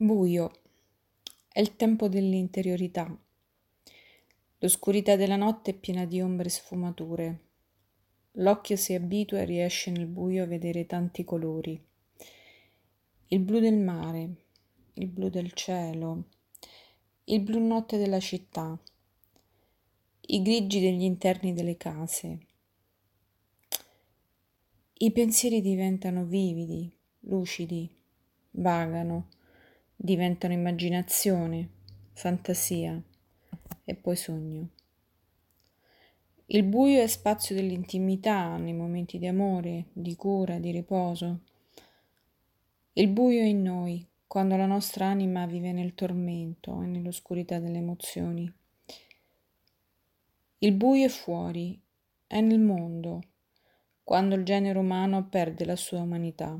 Buio. È il tempo dell'interiorità. L'oscurità della notte è piena di ombre e sfumature. L'occhio si abitua e riesce nel buio a vedere tanti colori. Il blu del mare, il blu del cielo, il blu notte della città, i grigi degli interni delle case. I pensieri diventano vividi, lucidi, vagano. Diventano immaginazione, fantasia e poi sogno. Il buio è spazio dell'intimità nei momenti di amore, di cura, di riposo. Il buio è in noi, quando la nostra anima vive nel tormento e nell'oscurità delle emozioni. Il buio è fuori, è nel mondo, quando il genere umano perde la sua umanità.